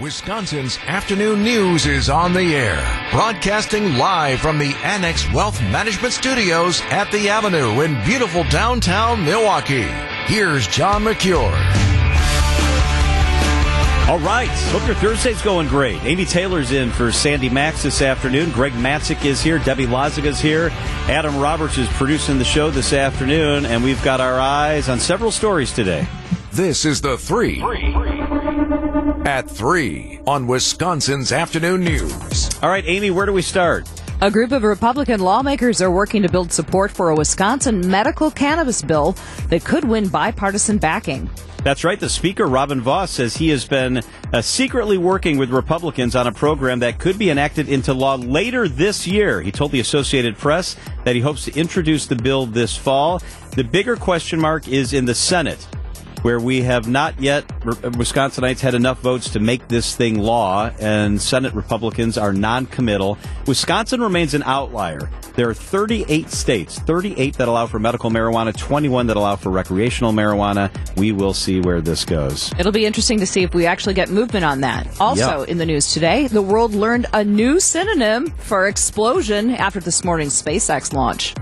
Wisconsin's afternoon news is on the air, broadcasting live from the Annex Wealth Management Studios at the Avenue in beautiful downtown Milwaukee. Here's John McCure. All right, hope your Thursday's going great. Amy Taylor's in for Sandy Max this afternoon. Greg Matzik is here. Debbie Laziga's here. Adam Roberts is producing the show this afternoon, and we've got our eyes on several stories today. This is the 3 at 3 on Wisconsin's Afternoon News. All right, Amy, where do we start? A group of Republican lawmakers are working to build support for a Wisconsin medical cannabis bill that could win bipartisan backing. That's right. The Speaker, Robin Voss, says he has been secretly working with Republicans on a program that could be enacted into law later this year. He told the Associated Press that he hopes to introduce the bill this fall. The bigger question mark is in the Senate, where we have not yet, Wisconsinites had enough votes to make this thing law, and Senate Republicans are noncommittal. Wisconsin remains an outlier. There are 38 states, 38 that allow for medical marijuana, 21 that allow for recreational marijuana. We will see where this goes. It'll be interesting to see if we actually get movement on that. Also in the news today, the world learned a new synonym for explosion after this morning's SpaceX launch.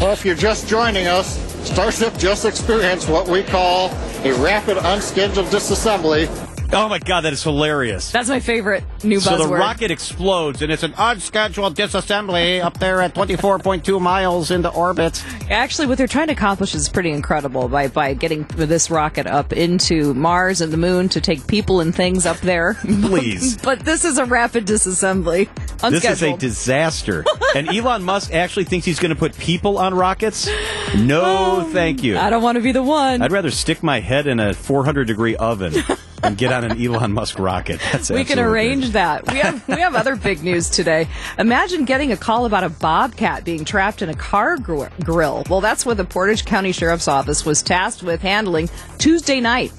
Well, if you're just joining us, Starship just experienced what we call a rapid unscheduled disassembly. Oh, my God, that is hilarious. That's my favorite new buzzword. So the rocket explodes, and it's an unscheduled disassembly up there at 24.2 miles into orbit. Actually, what they're trying to accomplish is pretty incredible by getting this rocket up into Mars and the moon to take people and things up there. Please. But this is a rapid disassembly. Unscheduled. This is a disaster. And Elon Musk actually thinks he's going to put people on rockets? No, thank you. I don't want to be the one. I'd rather stick my head in a 400-degree oven and get on an Elon Musk rocket. That's we can arrange good. That. We have other big news today. Imagine getting a call about a bobcat being trapped in a car grill. Well, that's what the Portage County Sheriff's Office was tasked with handling Tuesday night.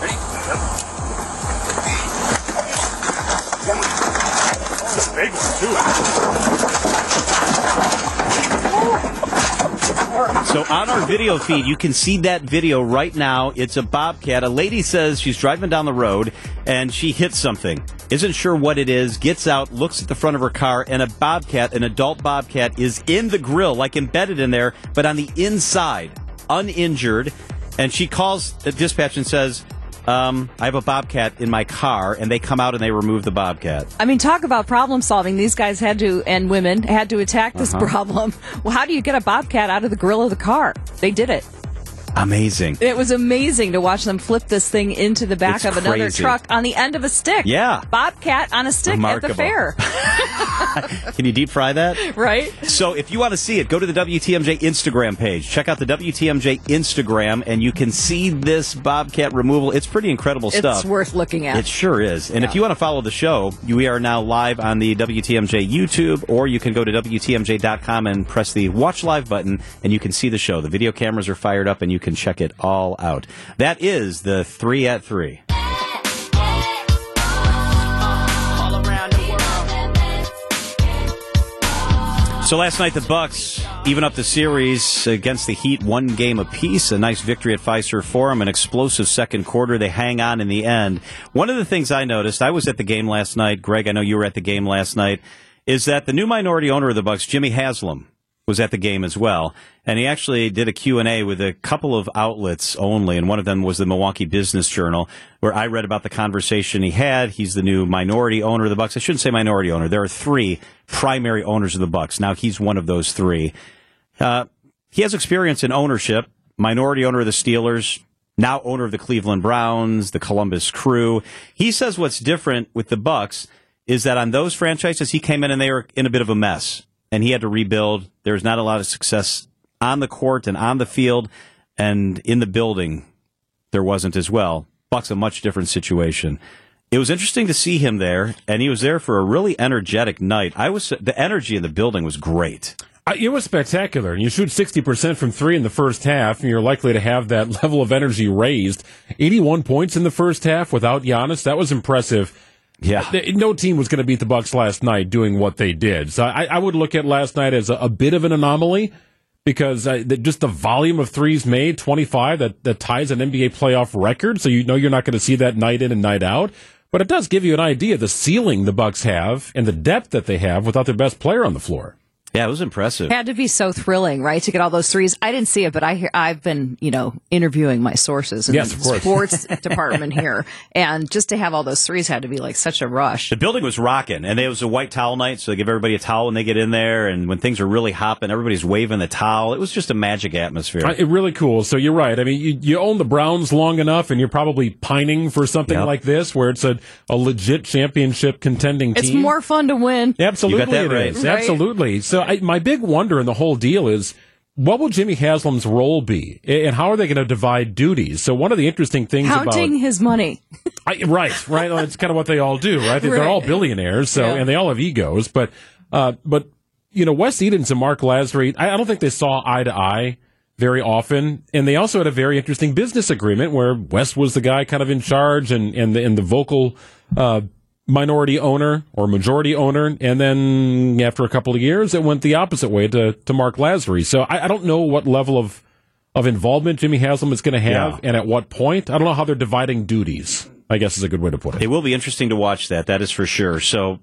Ready? Yep. Big one, too. So on our video feed, you can see that video right now. It's a bobcat. A lady says she's driving down the road, and she hits something. Isn't sure what it is, gets out, looks at the front of her car, and a bobcat, an adult bobcat, is in the grill, like embedded in there, but on the inside, uninjured. And she calls the dispatch and says, I have a bobcat in my car, and they come out and they remove the bobcat. I mean, talk about problem solving. These guys had to, and women, had to attack this problem. Well, how do you get a bobcat out of the grill of the car? They did it. Amazing. It was amazing to watch them flip this thing into the back of another truck on the end of a stick. Yeah. Bobcat on a stick. Remarkable. At the fair. Can you deep fry that? Right. So if you want to see it, go to the WTMJ Instagram page. Check out the WTMJ Instagram, and you can see this bobcat removal. It's pretty incredible stuff. It's worth looking at. It sure is. And if you want to follow the show, we are now live on the WTMJ YouTube, or you can go to WTMJ.com and press the Watch Live button, and you can see the show. The video cameras are fired up, and you can check it all out. That is the 3 at 3. All around the world. So last night the Bucks even up the series against the Heat, one game apiece. A nice victory at Fiserv Forum, an explosive second quarter. They hang on in the end. One of the things I noticed, I was at the game last night, Greg, I know you were at the game last night, is that the new minority owner of the Bucks, Jimmy Haslam, was at the game as well, and he actually did a Q&A with a couple of outlets only, and one of them was the Milwaukee Business Journal, where I read about the conversation he had. He's the new minority owner of the Bucks. I shouldn't say minority owner. There are three primary owners of the Bucks. Now he's one of those three. He has experience in ownership, minority owner of the Steelers, now owner of the Cleveland Browns, the Columbus Crew. He says what's different with the Bucks is that on those franchises, he came in and they were in a bit of a mess. And he had to rebuild. There was not a lot of success on the court and on the field. And in the building, there wasn't as well. Bucks a much different situation. It was interesting to see him there. And he was there for a really energetic night. The energy in the building was great. It was spectacular. You shoot 60% from three in the first half, and you're likely to have that level of energy raised. 81 points in the first half without Giannis. That was impressive. Yeah, no team was going to beat the Bucks last night doing what they did. So I would look at last night as a bit of an anomaly because just the volume of threes made, 25, that ties an NBA playoff record. So you know you're not going to see that night in and night out. But it does give you an idea of the ceiling the Bucks have and the depth that they have without their best player on the floor. Yeah, it was impressive. It had to be so thrilling, right, to get all those threes. I didn't see it, but I've been, interviewing my sources in the sports department here. And just to have all those threes had to be like such a rush. The building was rocking, and it was a white towel night, so they give everybody a towel when they get in there. And when things are really hopping, everybody's waving the towel. It was just a magic atmosphere. It really cool. So you're right. I mean, you own the Browns long enough, and you're probably pining for something like this where it's a legit championship contending team. It's more fun to win. Absolutely. You got that right. Absolutely. So my big wonder in the whole deal is, what will Jimmy Haslam's role be, and how are they going to divide duties? So one of the interesting things about counting his money, right? That's kind of what they all do, right? They're all billionaires, so and they all have egos. But Wes Edens and Mark Lazary, I don't think they saw eye to eye very often, and they also had a very interesting business agreement where Wes was the guy kind of in charge and the vocal minority owner or majority owner, and then after a couple of years, it went the opposite way to Mark Lazary. So I don't know what level of involvement Jimmy Haslam is going to have and at what point. I don't know how they're dividing duties, I guess is a good way to put it. It will be interesting to watch that is for sure. So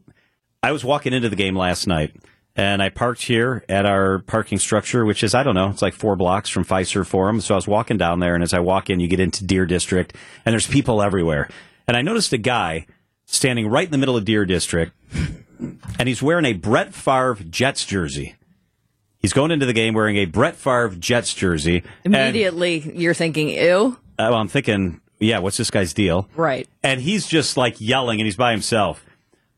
I was walking into the game last night, and I parked here at our parking structure, which is, it's like 4 blocks from Fiserv Forum. So I was walking down there, and as I walk in, you get into Deer District, and there's people everywhere. And I noticed a guy standing right in the middle of Deer District, and he's wearing a Brett Favre Jets jersey. He's going into the game wearing a Brett Favre Jets jersey. Immediately, you're thinking, ew? I'm thinking, what's this guy's deal? Right. And he's just, yelling, and he's by himself.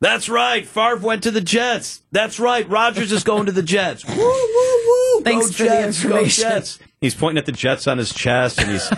That's right, Favre went to the Jets. That's right, Rodgers is going to the Jets. Woo, woo, woo, thanks for the information. Go Jets. He's pointing at the Jets on his chest, and he's...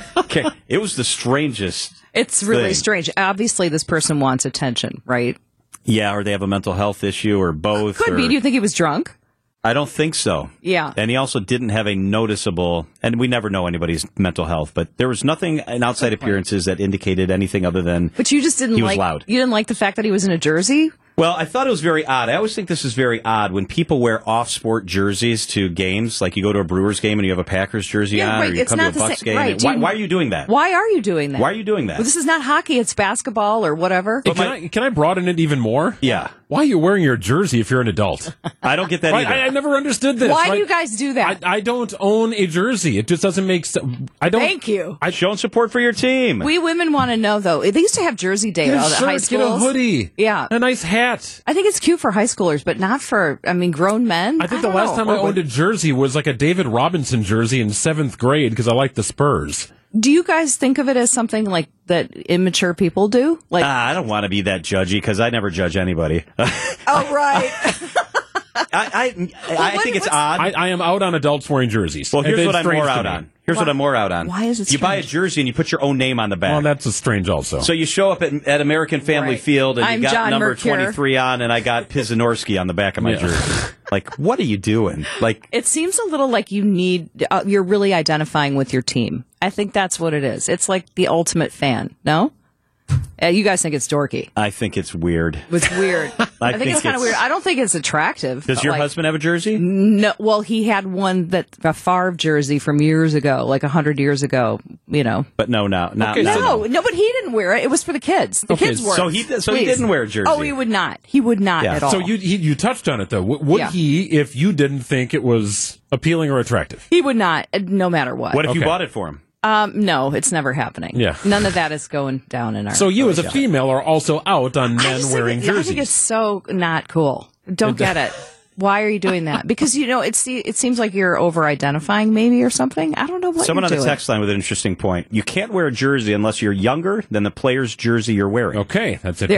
It was the strangest... It's really strange. Obviously, this person wants attention, right? Yeah, or they have a mental health issue, or both. Could be. Do you think he was drunk? I don't think so. Yeah. And he also didn't have a noticeable, and we never know anybody's mental health, but there was nothing in outside appearances that indicated anything other than but you just didn't he was loud. You didn't like the fact that he was in a jersey? Well, I thought it was very odd. I always think this is very odd when people wear off-sport jerseys to games. Like you go to a Brewers game and you have a Packers jersey on, or you come to a Bucks game. Right. Why are you doing that? Well, this is not hockey. It's basketball or whatever. But can I broaden it even more? Yeah. Why are you wearing your jersey if you're an adult? I don't get that either. I never understood this. Why do you guys do that? I don't own a jersey. It just doesn't make sense. Thank you. I'm showing support for your team. We women want to know, though. They used to have jersey day at high schools. Get a hoodie. Yeah. A nice hat. I think it's cute for high schoolers, but not for, grown men. I think the last time I owned a jersey was like a David Robinson jersey in 7th grade because I liked the Spurs. Do you guys think of it as something like that immature people do? Like, I don't want to be that judgy because I never judge anybody. Oh, right. I think it's odd. I am out on adults wearing jerseys. Well, here's what I'm more out on. Why is it strange? You buy a jersey and you put your own name on the back. Well, that's strange also. So you show up at American Family Field and you got John number McCure. 23 on, and I got Pizanorski on the back of my jersey. What are you doing? It seems a little like you need, you're really identifying with your team. I think that's what it is. It's like the ultimate fan, no? You guys think it's dorky. I think it's weird. It's weird. I think it's kind of weird. I don't think it's attractive. Does your husband have a jersey? No. Well, he had one a Favre jersey from years ago, like 100 years ago, But no, but he didn't wear it. It was for the kids. The kids wore it. So he didn't wear a jersey. Oh, he would not. He would not at all. So you touched on it, though. Would he, if you didn't think it was appealing or attractive? He would not, no matter what. What if you bought it for him? No, it's never happening. Yeah. None of that is going down in our... So you as a female are also out on men wearing jerseys. I think it's so not cool. Don't get it. Why are you doing that? Because, it seems like you're over-identifying maybe or something. I don't know what Someone on the text line with an interesting point. You can't wear a jersey unless you're younger than the player's jersey you're wearing. Okay, that's interesting.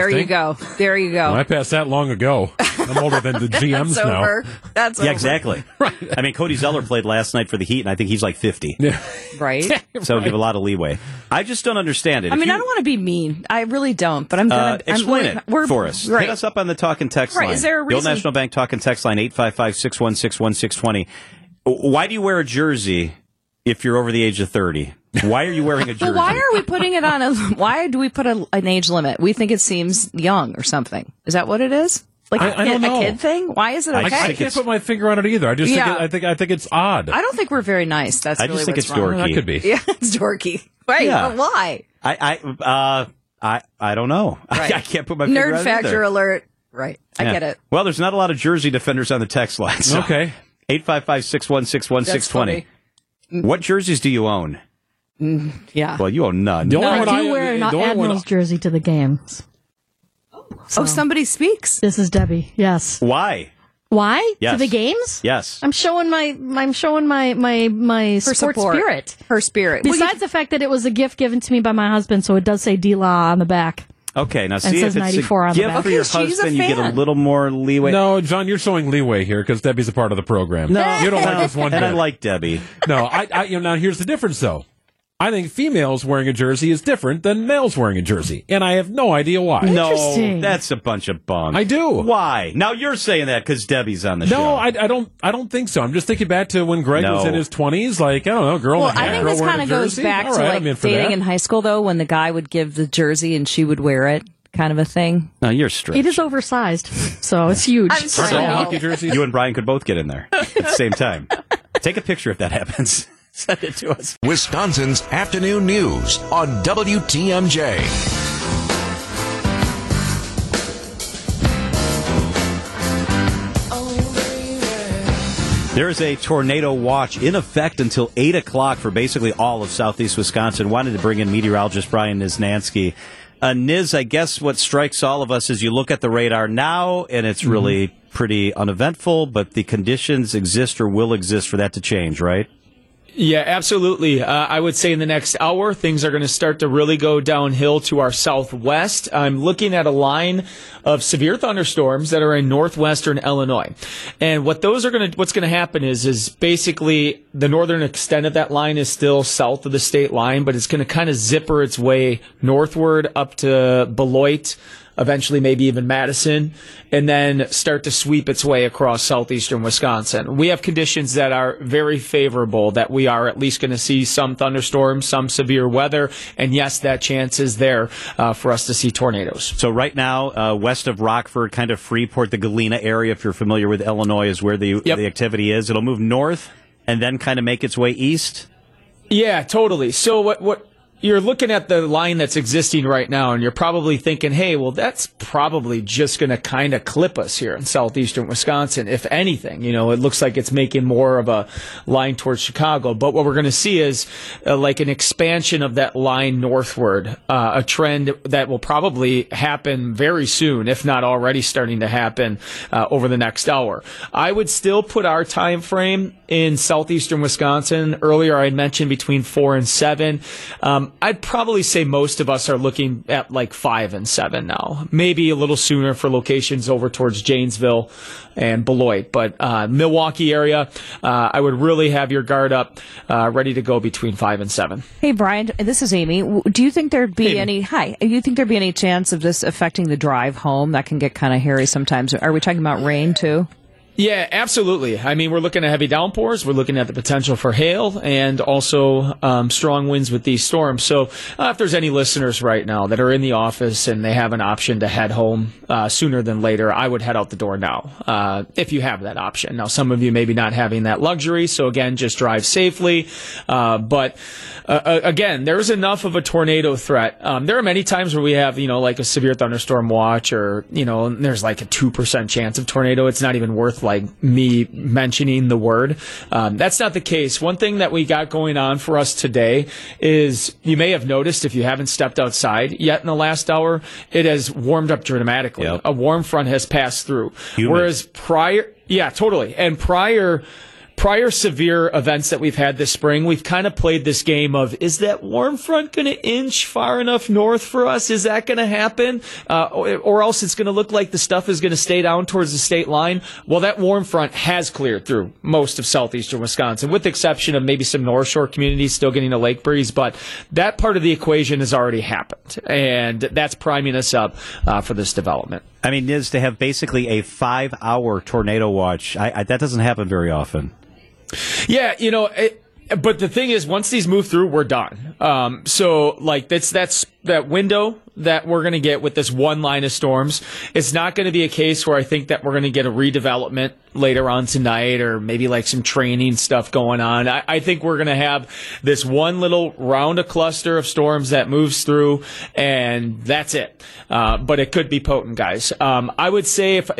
There you go. Well, I passed that long ago. I'm older than the GMs now. That's over. Yeah, exactly. Right. Cody Zeller played last night for the Heat, and I think he's like 50. Yeah. Right. So give a lot of leeway. I just don't understand it. I don't want to be mean. I really don't, but I'm going to... Explain it for us. Right. Hit us up on the talk and text line. Is there a reason? The old National Bank talk and text line, 855-616-1620. Why do you wear a jersey if you're over the age of 30? Why are you wearing a jersey? Why are we putting it on why do we put an age limit? We think it seems young or something. Is that what it is? Like I don't know. A kid thing? Why is it okay? I can't put my finger on it either. I just think it's odd. I don't think we're very nice. That's really what's wrong. I just think it's dorky. That could be. Yeah, it's dorky. Right. Yeah. Why? I I don't know. Right. I can't put my finger on it. Nerd factor alert. Right. Yeah. I get it. Well, there's not a lot of jersey defenders on the text line. So. Okay. 855-616-1620. What jerseys do you own? Yeah. Well, you own none. I do wear an Admirals jersey to the games. So. Oh, somebody speaks. This is Debbie. Yes. Why? Yes. To the games? Yes. I'm showing my spirit. Her spirit. Besides the fact that it was a gift given to me by my husband, so it does say D-Law on the back. Okay, now see if it's a gift for your husband, you get a little more leeway. No, John, you're showing leeway here because Debbie's a part of the program. No, you don't like this one. And I like Debbie. No, now here's the difference, though. I think females wearing a jersey is different than males wearing a jersey, and I have no idea why. No, that's a bunch of bunk. I do. Why? Now you're saying that because Debbie's on the show. No, I don't think so. I'm just thinking back to when Greg was in his 20s. Like, I don't know, girl. Well, I think this kind of goes back to like dating in high school, though, when the guy would give the jersey and she would wear it. Kind of a thing. No, you're straight. It is oversized, so it's huge. I'm sorry. You and Brian could both get in there at the same time. Take a picture if that happens. Send it to us. Wisconsin's Afternoon News on WTMJ. There is a tornado watch in effect until 8 o'clock for basically all of southeast Wisconsin. Wanted to bring in meteorologist Brian Niznansky. Niz, I guess what strikes all of us is you look at the radar now, and it's really pretty uneventful, but the conditions exist or will exist for that to change, right? Yeah, absolutely. I would say in the next hour, things are going to start to really go downhill to our southwest. I'm looking at a line of severe thunderstorms that are in northwestern Illinois. And what those are what's going to happen is basically the northern extent of that line is still south of the state line, but it's going to kind of zipper its way northward up to Beloit, eventually maybe even Madison, and then start to sweep its way across southeastern Wisconsin. We have conditions that are very favorable, that we are at least going to see some thunderstorms, some severe weather, and yes, that chance is there for us to see tornadoes. So right now, west of Rockford, kind of Freeport, the Galena area, if you're familiar with Illinois, is where the activity is. It'll move north and then kind of make its way east? Yeah, totally. So what you're looking at the line that's existing right now, and you're probably thinking, hey, well, that's probably just going to kind of clip us here in southeastern Wisconsin, if anything. You know, it looks like it's making more of a line towards Chicago. But what we're going to see is like an expansion of that line northward, a trend that will probably happen very soon, if not already starting to happen over the next hour. I would still put our time frame in southeastern Wisconsin. Earlier, I mentioned between 4 and 7. I'd probably say most of us are looking at like 5 and 7 now, maybe a little sooner for locations over towards Janesville and Beloit. But Milwaukee area, I would really have your guard up, ready to go between 5 and 7. Hey, Brian, this is Amy. Do you think there'd be any chance of this affecting the drive home? That can get kind of hairy sometimes. Are we talking about rain, too? Yeah, absolutely. I mean, we're looking at heavy downpours. We're looking at the potential for hail and also strong winds with these storms. So if there's any listeners right now that are in the office and they have an option to head home sooner than later, I would head out the door now if you have that option. Now, some of you maybe not having that luxury. So, again, just drive safely. But, again, there's enough of a tornado threat. There are many times where we have, you know, like a severe thunderstorm watch or, you know, there's like a 2% chance of tornado. It's not even worth like me mentioning the word. That's not the case. One thing that we got going on for us today is you may have noticed if you haven't stepped outside yet in the last hour, it has warmed up dramatically. Yep. A warm front has passed through. Human. Whereas prior, yeah, totally. And prior severe events that we've had this spring, we've kind of played this game of, is that warm front going to inch far enough north for us? Is that going to happen? Or else it's going to look like the stuff is going to stay down towards the state line. Well, that warm front has cleared through most of southeastern Wisconsin, with the exception of maybe some North Shore communities still getting a lake breeze. But that part of the equation has already happened, and that's priming us up for this development. I mean, Niz, to have basically a 5-hour tornado watch, that doesn't happen very often. Yeah, you know, But the thing is, once these move through, we're done. So like that's that window that we're going to get with this one line of storms. It's not going to be a case where I think that we're going to get a redevelopment later on tonight or maybe like some training stuff going on. I think we're going to have this one little round of cluster of storms that moves through, and that's it. But it could be potent, guys. I would say if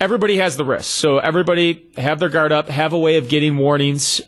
everybody has the risk, so everybody have their guard up, have a way of getting warnings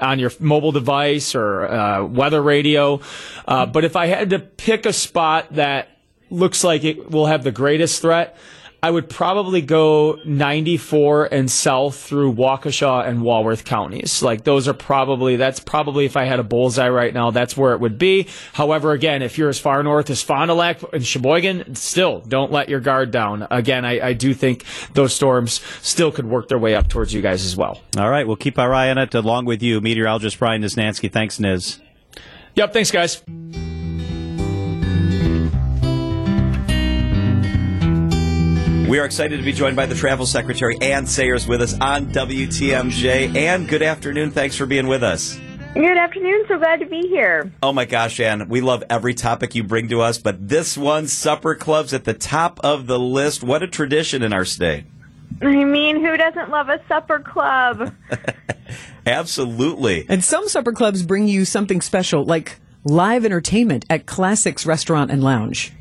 on your mobile device or weather radio. But if I had to pick a spot that looks like it will have the greatest threat, I would probably go 94 and south through Waukesha and Walworth counties. Like those are probably, that's probably if I had a bullseye right now, that's where it would be. However, again, if you're as far north as Fond du Lac and Sheboygan, still don't let your guard down. Again, I do think those storms still could work their way up towards you guys as well. All right, we'll keep our eye on it along with you, meteorologist Brian Niznansky. Thanks, Niz. Yep, thanks, guys. We are excited to be joined by the Travel Secretary, Anne Sayers, with us on WTMJ. Anne, good afternoon. Thanks for being with us. Good afternoon. So glad to be here. Oh, my gosh, Anne. We love every topic you bring to us, but this one, supper clubs at the top of the list. What a tradition in our state. I mean, who doesn't love a supper club? Absolutely. And some supper clubs bring you something special, like live entertainment at Classics Restaurant and Lounge.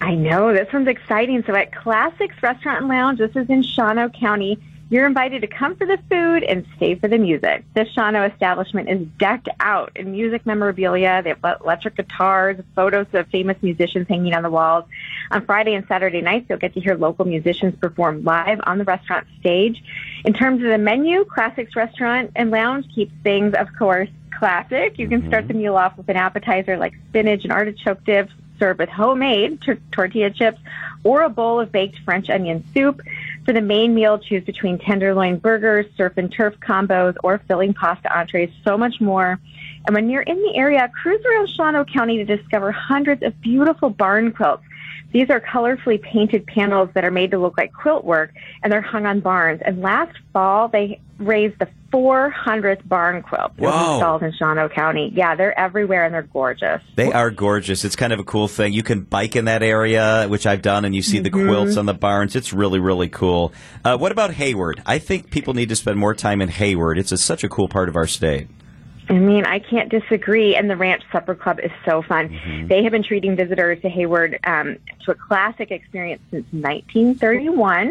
I know. This one's exciting. So at Classics Restaurant and Lounge, this is in Shawano County, you're invited to come for the food and stay for the music. This Shawano establishment is decked out in music memorabilia. They have electric guitars, photos of famous musicians hanging on the walls. On Friday and Saturday nights, you'll get to hear local musicians perform live on the restaurant stage. In terms of the menu, Classics Restaurant and Lounge keeps things, of course, classic. You can start the meal off with an appetizer like spinach and artichoke dips, served with homemade tortilla chips or a bowl of baked French onion soup. For the main meal, choose between tenderloin burgers, surf and turf combos, or filling pasta entrees, so much more. And when you're in the area, cruise around Shawano County to discover hundreds of beautiful barn quilts. These are colorfully painted panels that are made to look like quilt work, and they're hung on barns. And last fall, they raised the 400th barn quilt. Wow. Installed in Shawano County. Yeah, they're everywhere, and they're gorgeous. They are gorgeous. It's kind of a cool thing. You can bike in that area, which I've done, and you see the quilts on the barns. It's really, really cool. What about Hayward? I think people need to spend more time in Hayward. It's such a cool part of our state. I mean, I can't disagree, and the Ranch Supper Club is so fun. They have been treating visitors to Hayward to a classic experience since 1931.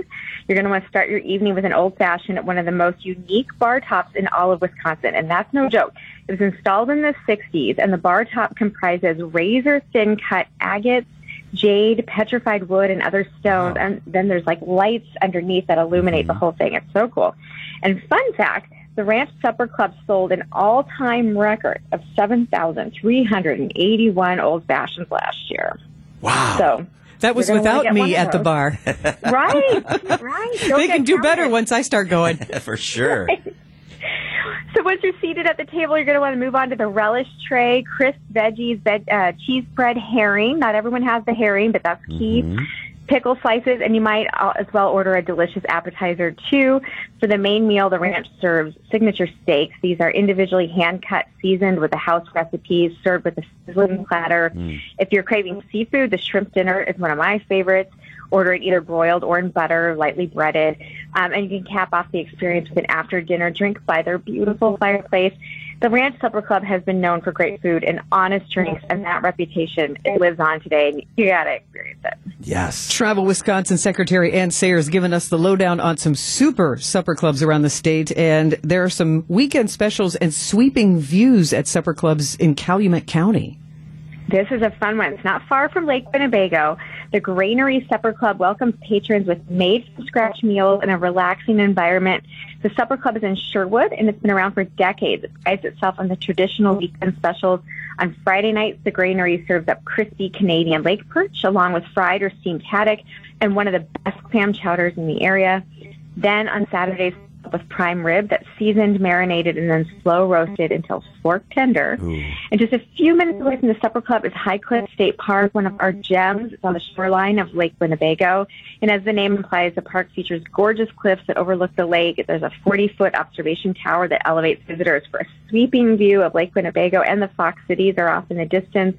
You're going to want to start your evening with an old-fashioned at one of the most unique bar tops in all of Wisconsin, and that's no joke. It was installed in the 60s, and the bar top comprises razor-thin cut agates, jade, petrified wood, and other stones, and then there's like lights underneath that illuminate the whole thing. It's so cool. And fun fact, the Ranch Supper Club sold an all-time record of 7,381 old-fashions last year. Wow. So that was without me at the bar. Right, right. They can do better once I start going. For sure. Right. So once you're seated at the table, you're going to want to move on to the relish tray, crisp veggies, cheese bread, herring. Not everyone has the herring, but that's key. Pickle slices, and you might as well order a delicious appetizer, too. For the main meal, the ranch serves signature steaks. These are individually hand-cut, seasoned with the house recipes, served with a sizzling platter. If you're craving seafood, the shrimp dinner is one of my favorites. Order it either broiled or in butter, lightly breaded. And you can cap off the experience with an after-dinner drink by their beautiful fireplace. The Ranch Supper Club has been known for great food and honest drinks, and that reputation lives on today, and you got to experience it. Yes. Travel Wisconsin Secretary Anne Sayers giving us the lowdown on some super supper clubs around the state, and there are some weekend specials and sweeping views at supper clubs in Calumet County. This is a fun one. It's not far from Lake Winnebago. The Granary Supper Club welcomes patrons with made-from-scratch meals in a relaxing environment. The Supper Club is in Sherwood, and it's been around for decades. It prides itself on the traditional weekend specials. On Friday nights, the Granary serves up crispy Canadian lake perch, along with fried or steamed haddock, and one of the best clam chowders in the area. Then on Saturdays, dollop of prime rib that's seasoned, marinated, and then slow roasted until fork tender. Ooh. And just a few minutes away from the supper club is High Cliff State Park, one of our gems. It's on the shoreline of Lake Winnebago. And as the name implies, the park features gorgeous cliffs that overlook the lake. There's a 40-foot observation tower that elevates visitors for a sweeping view of Lake Winnebago, and the Fox Cities are off in the distance.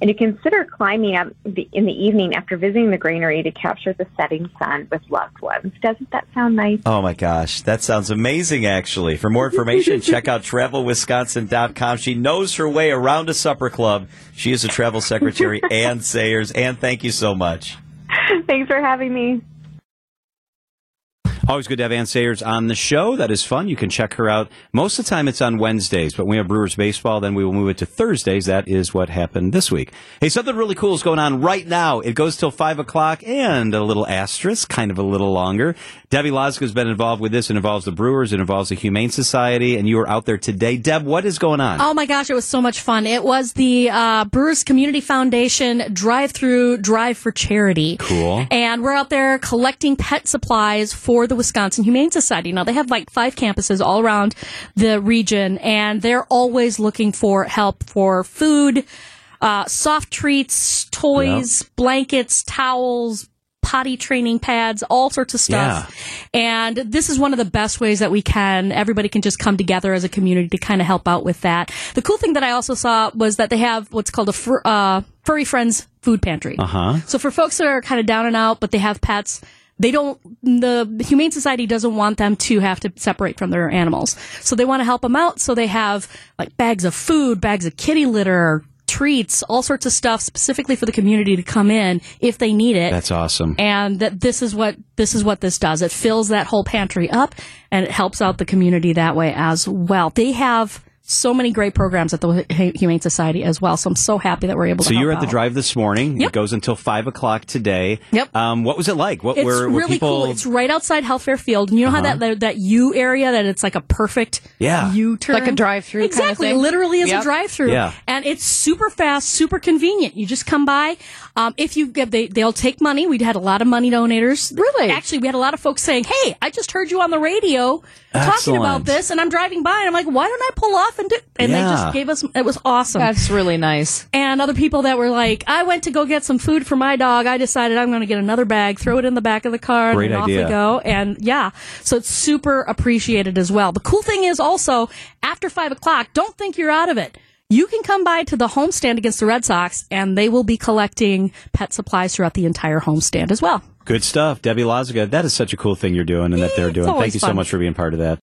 And you consider climbing up in the evening after visiting the granary to capture the setting sun with loved ones. Doesn't that sound nice? Oh, my gosh. That sounds amazing, actually. For more information, check out TravelWisconsin.com. She knows her way around a supper club. She is a travel secretary, Anne Sayers. Anne, thank you so much. Thanks for having me. Always good to have Ann Sayers on the show. That is fun. You can check her out. Most of the time it's on Wednesdays, but when we have Brewers baseball, then we will move it to Thursdays. That is what happened this week. Hey, something really cool is going on right now. It goes till 5 o'clock and a little asterisk, kind of a little longer. Debbie Laziga has been involved with this. It involves the Brewers. It involves the Humane Society. And you were out there today. Deb, what is going on? Oh, my gosh. It was so much fun. It was the Brewers Community Foundation drive-through drive for charity. Cool. And we're out there collecting pet supplies for the Wisconsin Humane Society. Now, they have like 5 campuses all around the region, and they're always looking for help for food, soft treats, toys, blankets, towels, potty training pads, all sorts of stuff. Yeah. And this is one of the best ways that we can, everybody can just come together as a community to kind of help out with that. The cool thing that I also saw was that they have what's called a Furry Friends food pantry. Uh-huh. So for folks that are kind of down and out, but they have pets, they don't, the Humane Society doesn't want them to have to separate from their animals. So they want to help them out. So they have like bags of food, bags of kitty litter, treats, all sorts of stuff specifically for the community to come in if they need it. That's awesome. And that this is what this does. It fills that whole pantry up and it helps out the community that way as well. They have so many great programs at the Humane Society as well. So I'm so happy that we're able to help out. So you were at the drive this morning. Yep. It goes until 5 o'clock today. Yep. What was it like? Were people... cool. It's right outside Health Fair Field. And you know how that U area, that it's like a perfect U-turn? Like a drive-through kind of thing. Exactly. Literally is a drive-through. Yeah. And it's super fast, super convenient. You just come by. They'll take money. We had a lot of money donators. Really? Actually, we had a lot of folks saying, hey, I just heard you on the radio talking about this, and I'm driving by, and I'm like, why don't I pull off and do? And they just gave us, it was awesome. That's really nice. And other people that were like, I went to go get some food for my dog. I decided I'm going to get another bag, throw it in the back of the car, great and idea. Off we go. And so it's super appreciated as well. The cool thing is also, after 5 o'clock, don't think you're out of it. You can come by to the homestand against the Red Sox, and they will be collecting pet supplies throughout the entire homestand as well. Good stuff. Debbie Laziga, that is such a cool thing you're doing and that they're doing. Thank you so much for being part of that.